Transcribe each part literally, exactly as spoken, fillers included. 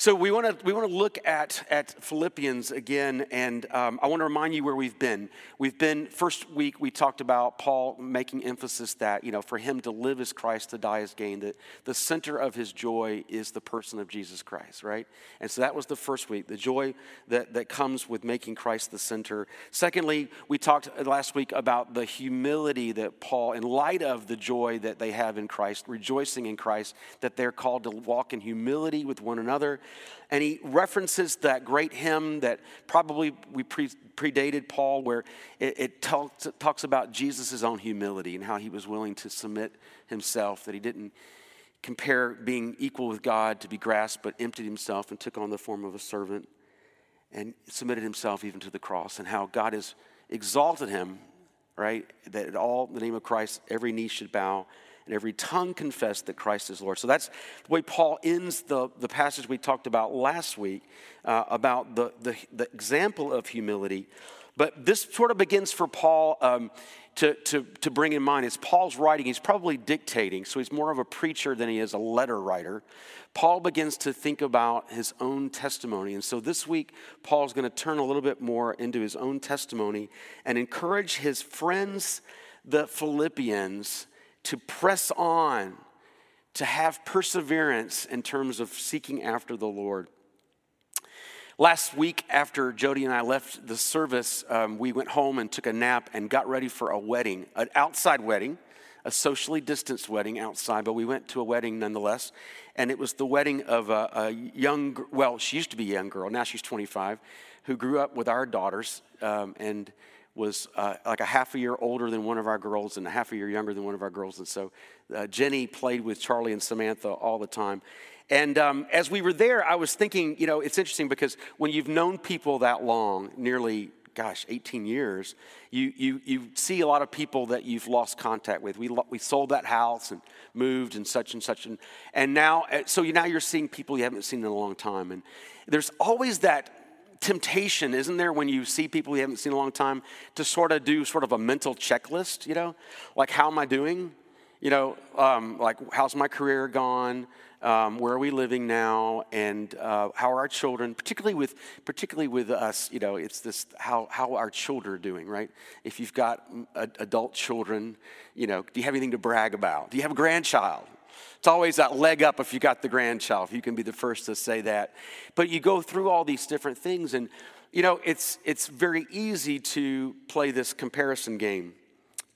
So we want to we want to look at at Philippians again, and um, I want to remind you where we've been. We've been first week we talked about Paul making emphasis that you know for him to live is Christ, to die is gain. That the center of his joy is the person of Jesus Christ, right? And so that was the first week, the joy that that comes with making Christ the center. Secondly, we talked last week about the humility that Paul, in light of the joy that they have in Christ, rejoicing in Christ, that they're called to walk in humility with one another. And he references that great hymn that probably we pre- predated Paul, where it, it talks, talks about Jesus' own humility and how he was willing to submit himself, that he didn't compare being equal with God to be grasped, but emptied himself and took on the form of a servant and submitted himself even to the cross, and how God has exalted him, right? That at all, in the name of Christ, every knee should bow. And every tongue confess that Christ is Lord. So that's the way Paul ends the, the passage we talked about last week uh, about the, the, the example of humility. But this sort of begins for Paul um, to, to, to bring in mind. As Paul's writing, he's probably dictating, so he's more of a preacher than he is a letter writer. Paul begins to think about his own testimony. And so this week, Paul's going to turn a little bit more into his own testimony and encourage his friends, the Philippians, to press on, to have perseverance in terms of seeking after the Lord. Last week, after Jody and I left the service, um, we went home and took a nap and got ready for a wedding, an outside wedding, a socially distanced wedding outside, but we went to a wedding nonetheless. And it was the wedding of a, a young, well, she used to be a young girl, now she's twenty-five, who grew up with our daughters um, and was uh, like a half a year older than one of our girls and a half a year younger than one of our girls. And so uh, Jenny played with Charlie and Samantha all the time. And um, as we were there, I was thinking, you know, it's interesting because when you've known people that long, nearly, gosh, eighteen years, you you you see a lot of people that you've lost contact with. We we sold that house and moved and such and such. And, and now, so you, now you're seeing people you haven't seen in a long time. And there's always that temptation, isn't there, when you see people you haven't seen in a long time, to sort of do sort of a mental checklist, you know? Like, how am I doing? You know, um, like, how's my career gone? Um, where are we living now? And uh, how are our children, particularly with particularly with us, you know, it's this, how, how our children are doing, right? If you've got a, adult children, you know, do you have anything to brag about? Do you have a grandchild? It's always that leg up if you got the grandchild. You can be the first to say that. But you go through all these different things, and you know it's it's very easy to play this comparison game,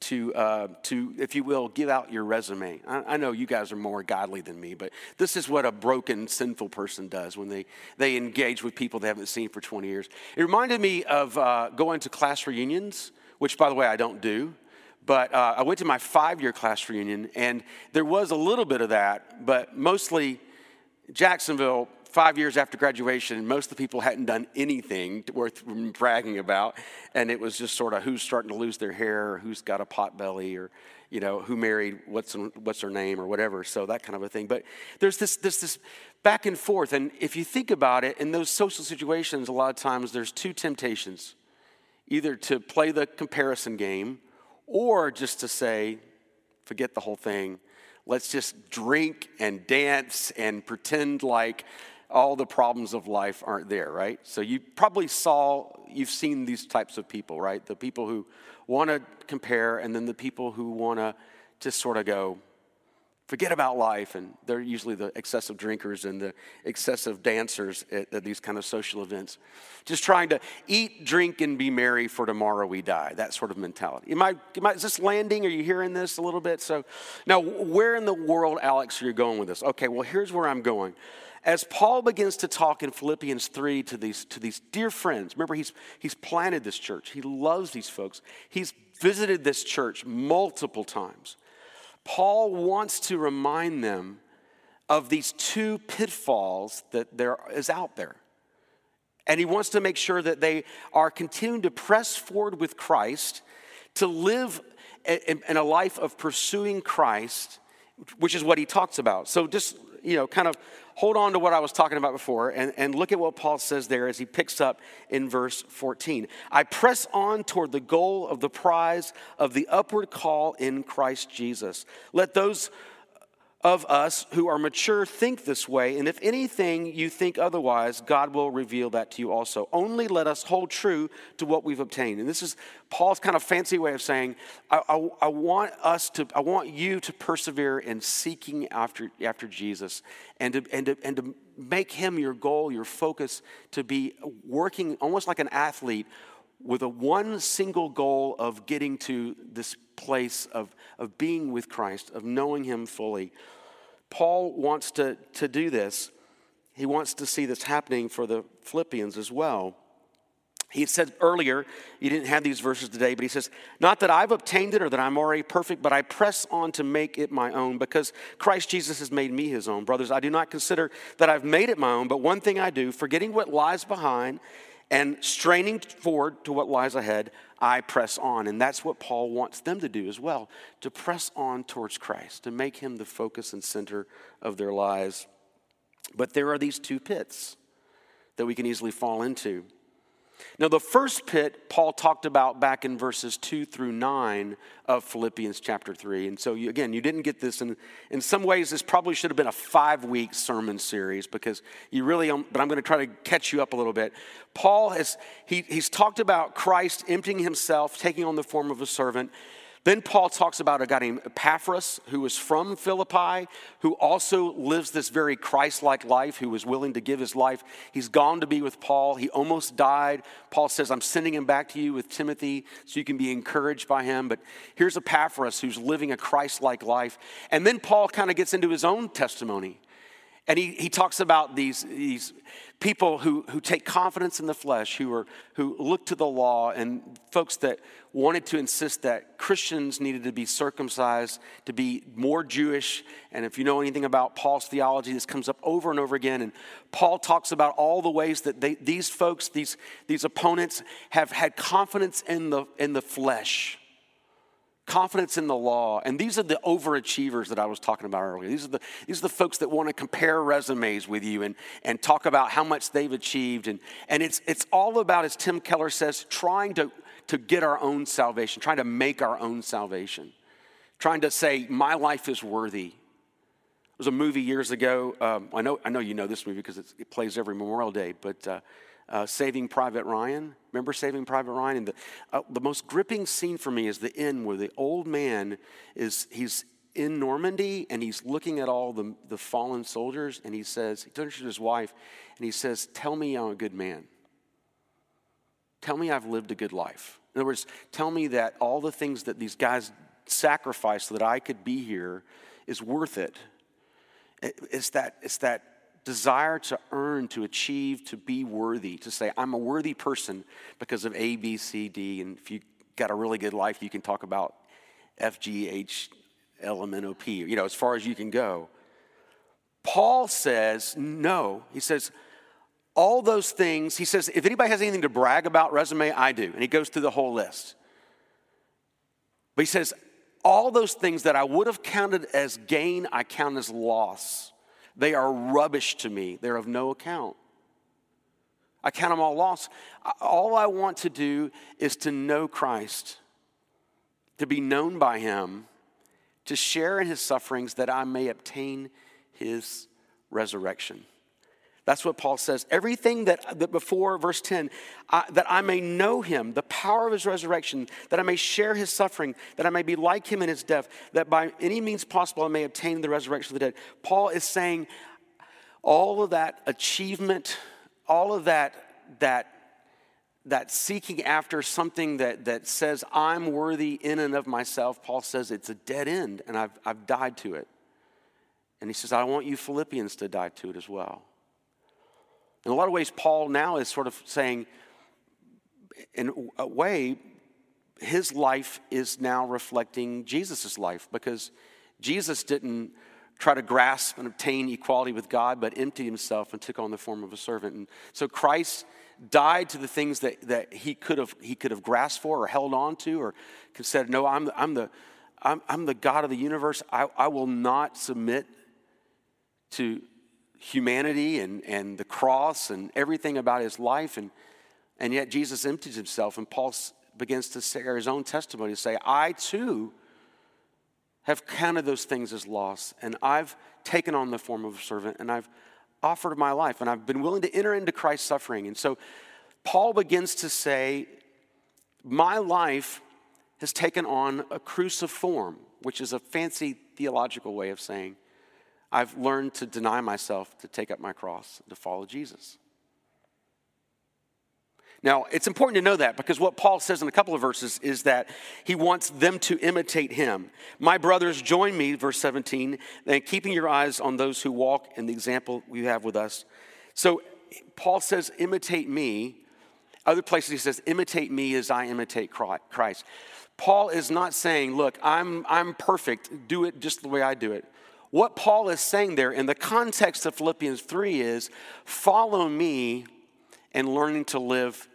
to uh, to if you will, give out your resume. I, I know you guys are more godly than me, but this is what a broken, sinful person does when they they engage with people they haven't seen for twenty years. It reminded me of uh, going to class reunions, which by the way I don't do. But uh, I went to my five-year class reunion, and there was a little bit of that, but mostly Jacksonville, five years after graduation, most of the people hadn't done anything worth bragging about, and it was just sort of who's starting to lose their hair, or who's got a pot belly, or, you know, who married, what's what's her name, or whatever, so that kind of a thing. But there's this this this back and forth, and if you think about it, in those social situations, a lot of times there's two temptations, either to play the comparison game, or just to say, forget the whole thing. Let's just drink and dance and pretend like all the problems of life aren't there, right? So you probably saw, you've seen these types of people, right? The people who want to compare, and then the people who want to just sort of go, forget about life. And they're usually the excessive drinkers and the excessive dancers at, at these kind of social events. Just trying to eat, drink, and be merry, for tomorrow we die. That sort of mentality. Am I, am I, is this landing? Are you hearing this a little bit? So now, where in the world, Alex, are you going with this? Okay, well, here's where I'm going. As Paul begins to talk in Philippians three to these to these dear friends, remember he's he's planted this church. He loves these folks. He's visited this church multiple times. Paul wants to remind them of these two pitfalls that there is out there. And he wants to make sure that they are continuing to press forward with Christ, to live in a life of pursuing Christ, which is what he talks about. So just, you know, kind of hold on to what I was talking about before and, and look at what Paul says there as he picks up in verse fourteen. I press on toward the goal of the prize of the upward call in Christ Jesus. Let those of us who are mature think this way, and if anything you think otherwise, God will reveal that to you also. Only let us hold true to what we've obtained. And this is Paul's kind of fancy way of saying, I, I, I want us to, I want you to persevere in seeking after after Jesus, and to and to and to make him your goal, your focus, to be working almost like an athlete with a one single goal of getting to this place of, of being with Christ, of knowing him fully. Paul wants to, to do this. He wants to see this happening for the Philippians as well. He said earlier, you didn't have these verses today, but he says, not that I've obtained it or that I'm already perfect, but I press on to make it my own because Christ Jesus has made me his own. Brothers, I do not consider that I've made it my own, but one thing I do, forgetting what lies behind and straining forward to what lies ahead, I press on. And that's what Paul wants them to do as well, to press on towards Christ, to make him the focus and center of their lives. But there are these two pits that we can easily fall into. Now, the first pit Paul talked about back in verses two through nine of Philippians chapter three. And so, you, again, you didn't get this. And in some ways, this probably should have been a five-week sermon series because you really, but I'm going to try to catch you up a little bit. Paul has, he, he's talked about Christ emptying himself, taking on the form of a servant. Then Paul talks about a guy named Epaphras, who was from Philippi, who also lives this very Christ-like life, who was willing to give his life. He's gone to be with Paul. He almost died. Paul says, I'm sending him back to you with Timothy so you can be encouraged by him. But here's Epaphras, who's living a Christ-like life. And then Paul kind of gets into his own testimony. And he, he talks about these, these people who, who take confidence in the flesh, who are who look to the law, and folks that wanted to insist that Christians needed to be circumcised, to be more Jewish. And if you know anything about Paul's theology, this comes up over and over again. And Paul talks about all the ways that they, these folks, these, these opponents, have had confidence in the in the flesh. Confidence in the law. And these are the overachievers that I was talking about earlier. These are the these are the folks that want to compare resumes with you and, and talk about how much they've achieved. And, and it's it's all about, as Tim Keller says, trying to, to get our own salvation, trying to make our own salvation, trying to say, my life is worthy. There was a movie years ago. Um, I know I know you know this movie because it's, it plays every Memorial Day, but uh, Uh, Saving Private Ryan. Remember Saving Private Ryan? And the, uh, the most gripping scene for me is the end where the old man is, he's in Normandy and he's looking at all the, the fallen soldiers and he says, he turns to his wife and he says, tell me I'm a good man. Tell me I've lived a good life. In other words, tell me that all the things that these guys sacrificed so that I could be here is worth it. it it's that, it's that, desire to earn, to achieve, to be worthy, to say, I'm a worthy person because of A, B, C, D. And if you got a really good life, you can talk about F, G, H, L, M, N, O, P, you know, as far as you can go. Paul says, no. He says, all those things, he says, if anybody has anything to brag about resume, I do. And he goes through the whole list. But he says, all those things that I would have counted as gain, I count as loss. They are rubbish to me. They're of no account. I count them all lost. All I want to do is to know Christ, to be known by him, to share in his sufferings that I may obtain his resurrection. That's what Paul says. Everything that, that before verse ten, I, that I may know him, the power of his resurrection, that I may share his suffering, that I may be like him in his death, that by any means possible I may obtain the resurrection of the dead. Paul is saying all of that achievement, all of that that that seeking after something that, that says I'm worthy in and of myself, Paul says it's a dead end and I've, I've died to it. And he says, I want you Philippians to die to it as well. In a lot of ways, Paul now is sort of saying, in a way, his life is now reflecting Jesus' life because Jesus didn't try to grasp and obtain equality with God, but emptied himself and took on the form of a servant. And so Christ died to the things that, that he could have he could have grasped for or held on to or said, no, I'm the, I'm the, I'm, I'm the God of the universe. I, I will not submit to humanity and, and the cross and everything about his life. And, and yet Jesus empties himself and Paul begins to share his own testimony to say, I too have counted those things as loss, and I've taken on the form of a servant, and I've offered my life, and I've been willing to enter into Christ's suffering. And so Paul begins to say, my life has taken on a cruciform, which is a fancy theological way of saying, I've learned to deny myself, to take up my cross, to follow Jesus. Now, it's important to know that, because what Paul says in a couple of verses is that he wants them to imitate him. My brothers, join me, verse seventeen, and keeping your eyes on those who walk in the example you have with us. So Paul says, imitate me. Other places he says, imitate me as I imitate Christ. Paul is not saying, look, I'm, I'm perfect. Do it just the way I do it. What Paul is saying there in the context of Philippians three is, follow me and learning to live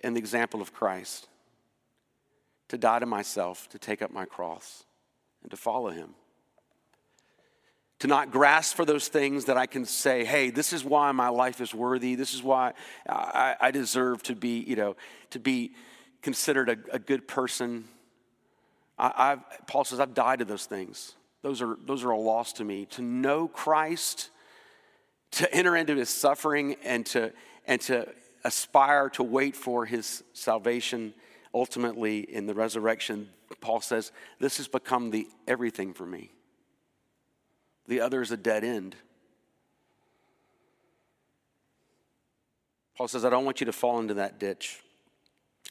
in the example of Christ, to die to myself, to take up my cross, and to follow him. To not grasp for those things that I can say, hey, this is why my life is worthy. This is why I, I deserve to be, you know, to be considered a, a good person. I, I've, Paul says, I've died to those things. Those are, those are a loss to me. To know Christ, to enter into his suffering, and to, and to aspire to wait for his salvation ultimately in the resurrection, Paul says, this has become the everything for me. The other is a dead end. Paul says, I don't want you to fall into that ditch.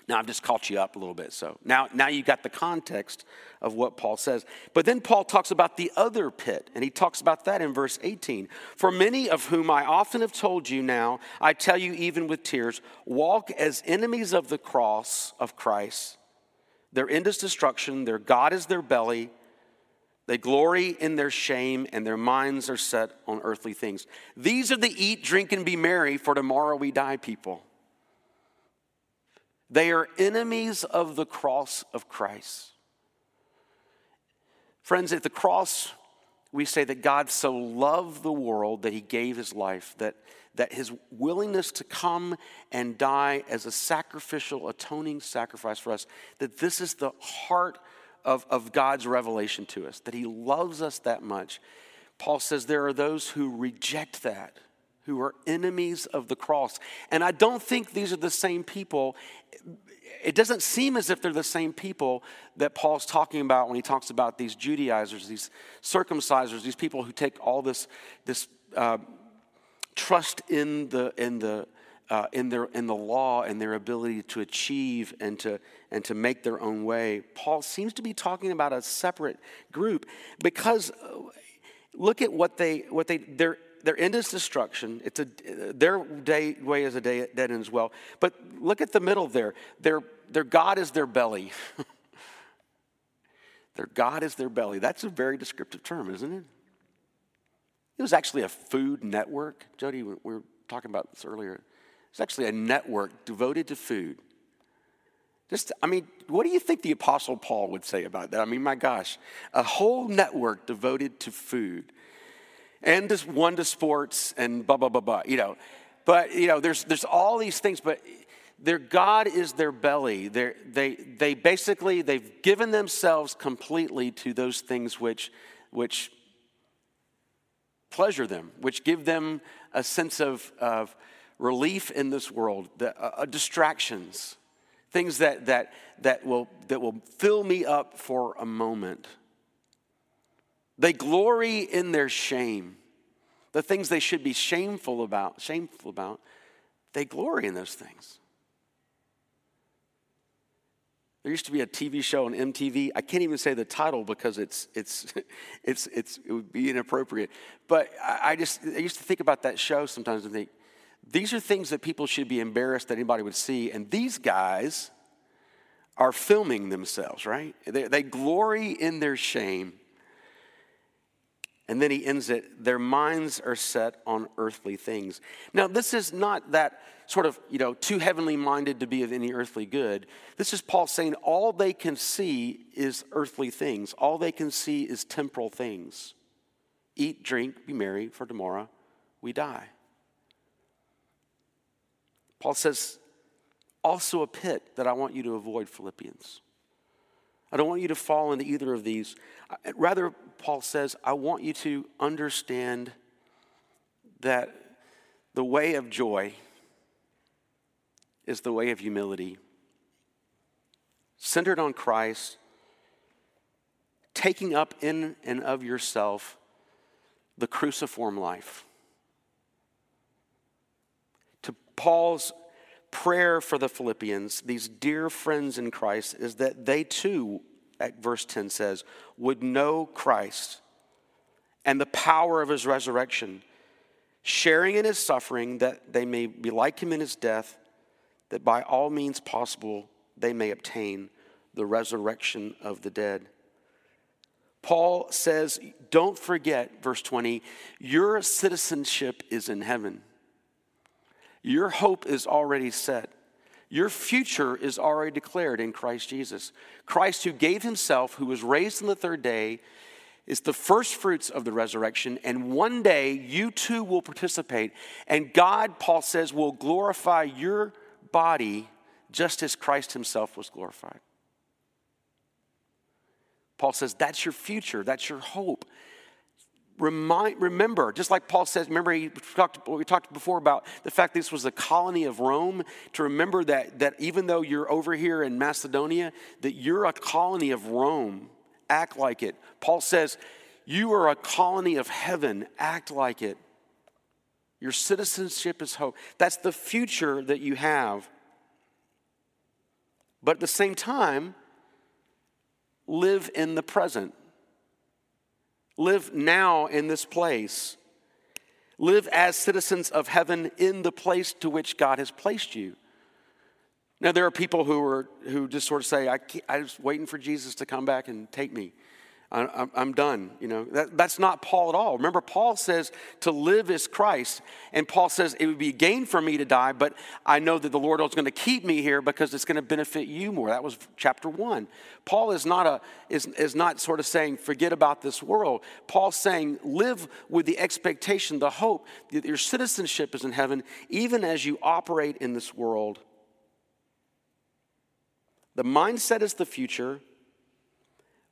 Now, I've just caught you up a little bit. So now, now you got the context of what Paul says. But then Paul talks about the other pit, and he talks about that in verse eighteen. For many of whom I often have told you now, I tell you even with tears, walk as enemies of the cross of Christ. Their end is destruction. Their God is their belly. They glory in their shame, and their minds are set on earthly things. These are the eat, drink, and be merry, for tomorrow we die people. They are enemies of the cross of Christ. Friends, at the cross, we say that God so loved the world that he gave his life, that, that his willingness to come and die as a sacrificial, atoning sacrifice for us, that this is the heart Of, of God's revelation to us, that he loves us that much. Paul says there are those who reject that, who are enemies of the cross. And I don't think these are the same people. It doesn't seem as if they're the same people that Paul's talking about when he talks about these Judaizers, these circumcisers, these people who take all this, this uh, trust in the, in the, uh, in their, in the law and their ability to achieve and to, and to make their own way. Paul seems to be talking about a separate group, because look at what they, what they, their, their end is destruction. It's a, their day way is a day, dead end as well. But look at the middle there. Their, their God is their belly. Their God is their belly. That's a very descriptive term, isn't it? It was actually a food network. Jody, we were talking about this earlier. It's actually a network devoted to food. Just, I mean, what do you think the Apostle Paul would say about that? I mean, my gosh, a whole network devoted to food, and just one to sports and blah blah blah blah. You know, but you know, there's there's all these things, but their God is their belly. They they they basically they've given themselves completely to those things which which pleasure them, which give them a sense of of. relief in this world, the, uh, distractions, things that that that will that will fill me up for a moment. They glory in their shame, the things they should be shameful about. Shameful about, they glory in those things. There used to be a T V show on M T V. I can't even say the title because it's it's it's it's it would be inappropriate. But I, I just I used to think about that show sometimes and think, these are things that people should be embarrassed that anybody would see. And these guys are filming themselves, right? They, they glory in their shame. And then he ends it, their minds are set on earthly things. Now, this is not that sort of, you know, too heavenly minded to be of any earthly good. This is Paul saying all they can see is earthly things. All they can see is temporal things. Eat, drink, be merry, for tomorrow we die. Paul says, also a pit that I want you to avoid, Philippians. I don't want you to fall into either of these. Rather, Paul says, I want you to understand that the way of joy is the way of humility. Centered on Christ, taking up in and of yourself the cruciform life. To Paul's prayer for the Philippians, these dear friends in Christ, is that they too, at verse ten says, would know Christ and the power of his resurrection, sharing in his suffering, that they may be like him in his death, that by all means possible they may obtain the resurrection of the dead. Paul says, don't forget, verse twenty, your citizenship is in heaven. Your hope is already set. Your future is already declared in Christ Jesus. Christ, who gave himself, who was raised on the third day, is the first fruits of the resurrection. And one day you too will participate. And God, Paul says, will glorify your body just as Christ himself was glorified. Paul says, that's your future. That's your hope. Remind, remember, just like Paul says, remember he talked, we talked before about the fact this was a colony of Rome, to remember that, that even though you're over here in Macedonia, that you're a colony of Rome. Act like it. Paul says, you are a colony of heaven. Act like it. Your citizenship is hope. That's the future that you have. But at the same time, live in the present. Live now in this place. Live as citizens of heaven in the place to which God has placed you. Now, there are people who are who just sort of say, I can't, I'm just waiting for Jesus to come back and take me. I, I'm done. You know, that, that's not Paul at all. Remember, Paul says to live is Christ. And Paul says it would be gain for me to die, but I know that the Lord is going to keep me here because it's going to benefit you more. That was chapter one. Paul is not a is, is not sort of saying forget about this world. Paul's saying live with the expectation, the hope that your citizenship is in heaven, even as you operate in this world. The mindset is the future,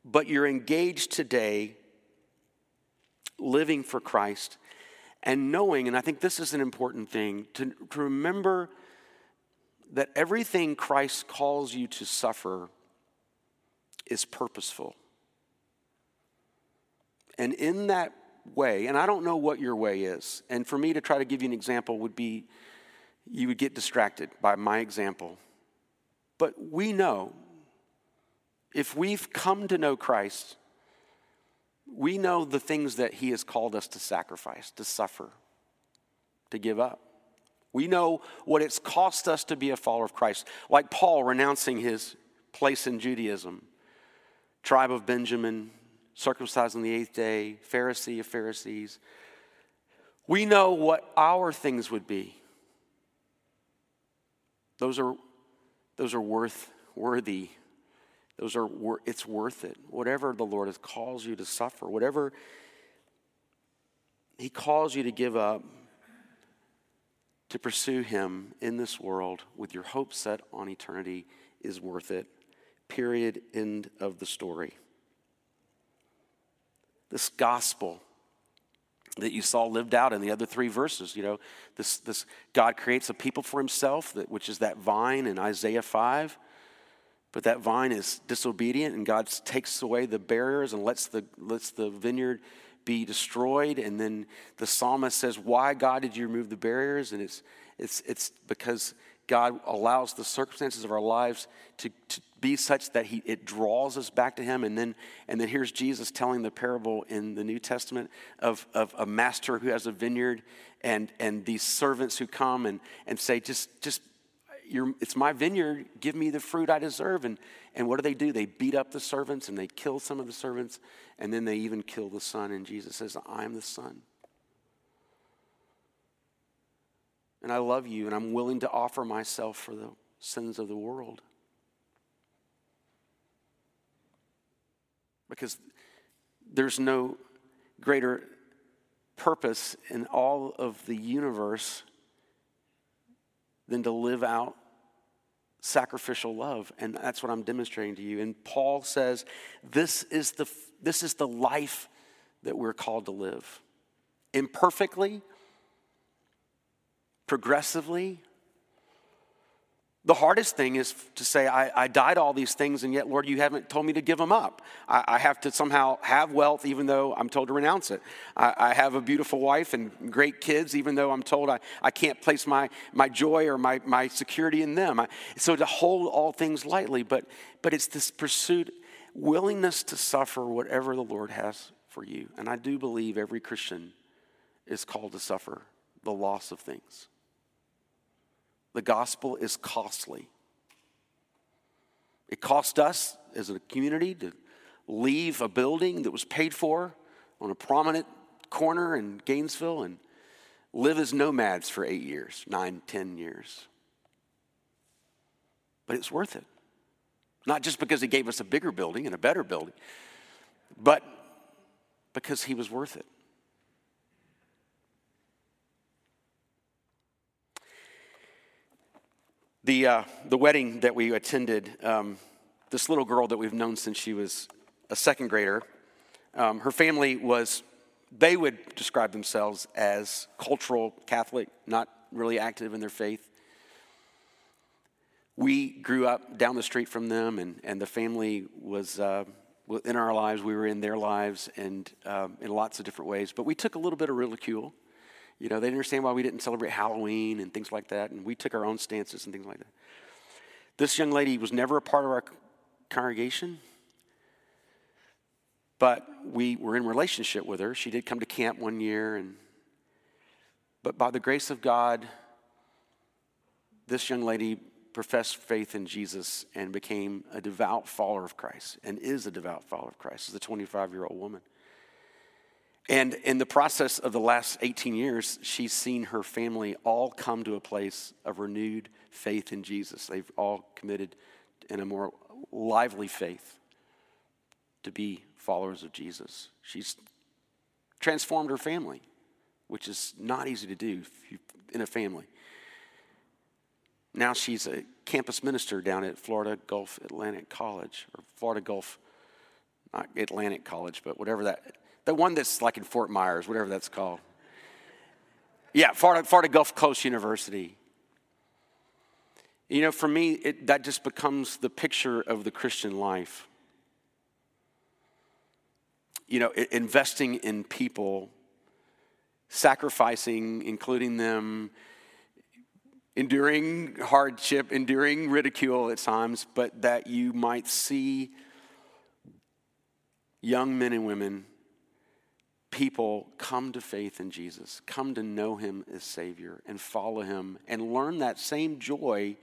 but you're engaged today, living for Christ and knowing, and I think this is an important thing, to, to remember that everything Christ calls you to suffer is purposeful. And in that way, and I don't know what your way is, and for me to try to give you an example would be, you would get distracted by my example. But we know, if we've come to know Christ, we know the things that he has called us to sacrifice, to suffer, to give up. We know what it's cost us to be a follower of Christ, like Paul renouncing his place in Judaism, tribe of Benjamin, circumcised on the eighth day, Pharisee of Pharisees. We know what our things would be. Those are, those are worth, worthy. Those are, it's worth it. Whatever the Lord calls you to suffer, whatever he calls you to give up, to pursue him in this world with your hope set on eternity is worth it. Period. End of the story. This gospel that you saw lived out in the other three verses, you know, this this God creates a people for himself, that which is that vine in Isaiah five. But that vine is disobedient, and God takes away the barriers and lets the lets the vineyard be destroyed. And then the psalmist says, why, God, did you remove the barriers? And it's it's it's because God allows the circumstances of our lives to, to be such that he it draws us back to him. And then and then here's Jesus telling the parable in the New Testament of, of a master who has a vineyard and and these servants who come and, and say, just just You're, it's my vineyard, give me the fruit I deserve. And, and what do they do? They beat up the servants and they kill some of the servants, and then they even kill the son. And Jesus says, I am the son. And I love you, and I'm willing to offer myself for the sins of the world. Because there's no greater purpose in all of the universe than to live out sacrificial love. And that's what I'm demonstrating to you. And Paul says, this is the, this is the life that we're called to live. Imperfectly, progressively. The hardest thing is to say, I, I died all these things, and yet, Lord, you haven't told me to give them up. I, I have to somehow have wealth, even though I'm told to renounce it. I, I have a beautiful wife and great kids, even though I'm told I, I can't place my, my joy or my, my security in them. I, so to hold all things lightly, but, but it's this pursuit, willingness to suffer whatever the Lord has for you. And I do believe every Christian is called to suffer the loss of things. The gospel is costly. It cost us as a community to leave a building that was paid for on a prominent corner in Gainesville and live as nomads for eight years, nine, ten years. But it's worth it. Not just because he gave us a bigger building and a better building, but because he was worth it. The uh, the wedding that we attended, um, this little girl that we've known since she was a second grader, um, her family was, they would describe themselves as cultural Catholic, not really active in their faith. We grew up down the street from them, and, and the family was uh, in our lives. We were in their lives, and um, in lots of different ways. But we took a little bit of ridicule. You know, they didn't understand why we didn't celebrate Halloween and things like that. And we took our own stances and things like that. This young lady was never a part of our congregation, but we were in relationship with her. She did come to camp one year. and But by the grace of God, this young lady professed faith in Jesus and became a devout follower of Christ, and is a devout follower of Christ as a twenty-five-year-old woman. And in the process of the last eighteen years, she's seen her family all come to a place of renewed faith in Jesus. They've all committed in a more lively faith to be followers of Jesus. She's transformed her family, which is not easy to do in a family. Now she's a campus minister down at Florida Gulf Atlantic College, or Florida Gulf, not Atlantic College, but whatever that The one that's like in Fort Myers, whatever that's called. Yeah, Florida, Florida Gulf Coast University. You know, for me, it, that just becomes the picture of the Christian life. You know, it, investing in people, sacrificing, including them, enduring hardship, enduring ridicule at times, but that you might see young men and women, people come to faith in Jesus, come to know him as Savior and follow him and learn that same joy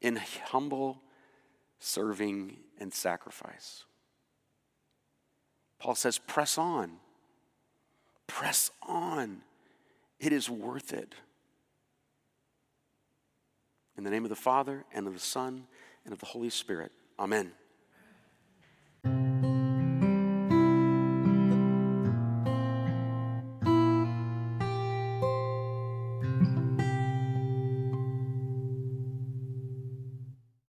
in humble serving and sacrifice. Paul says, press on, press on. It is worth it. In the name of the Father and of the Son and of the Holy Spirit, amen.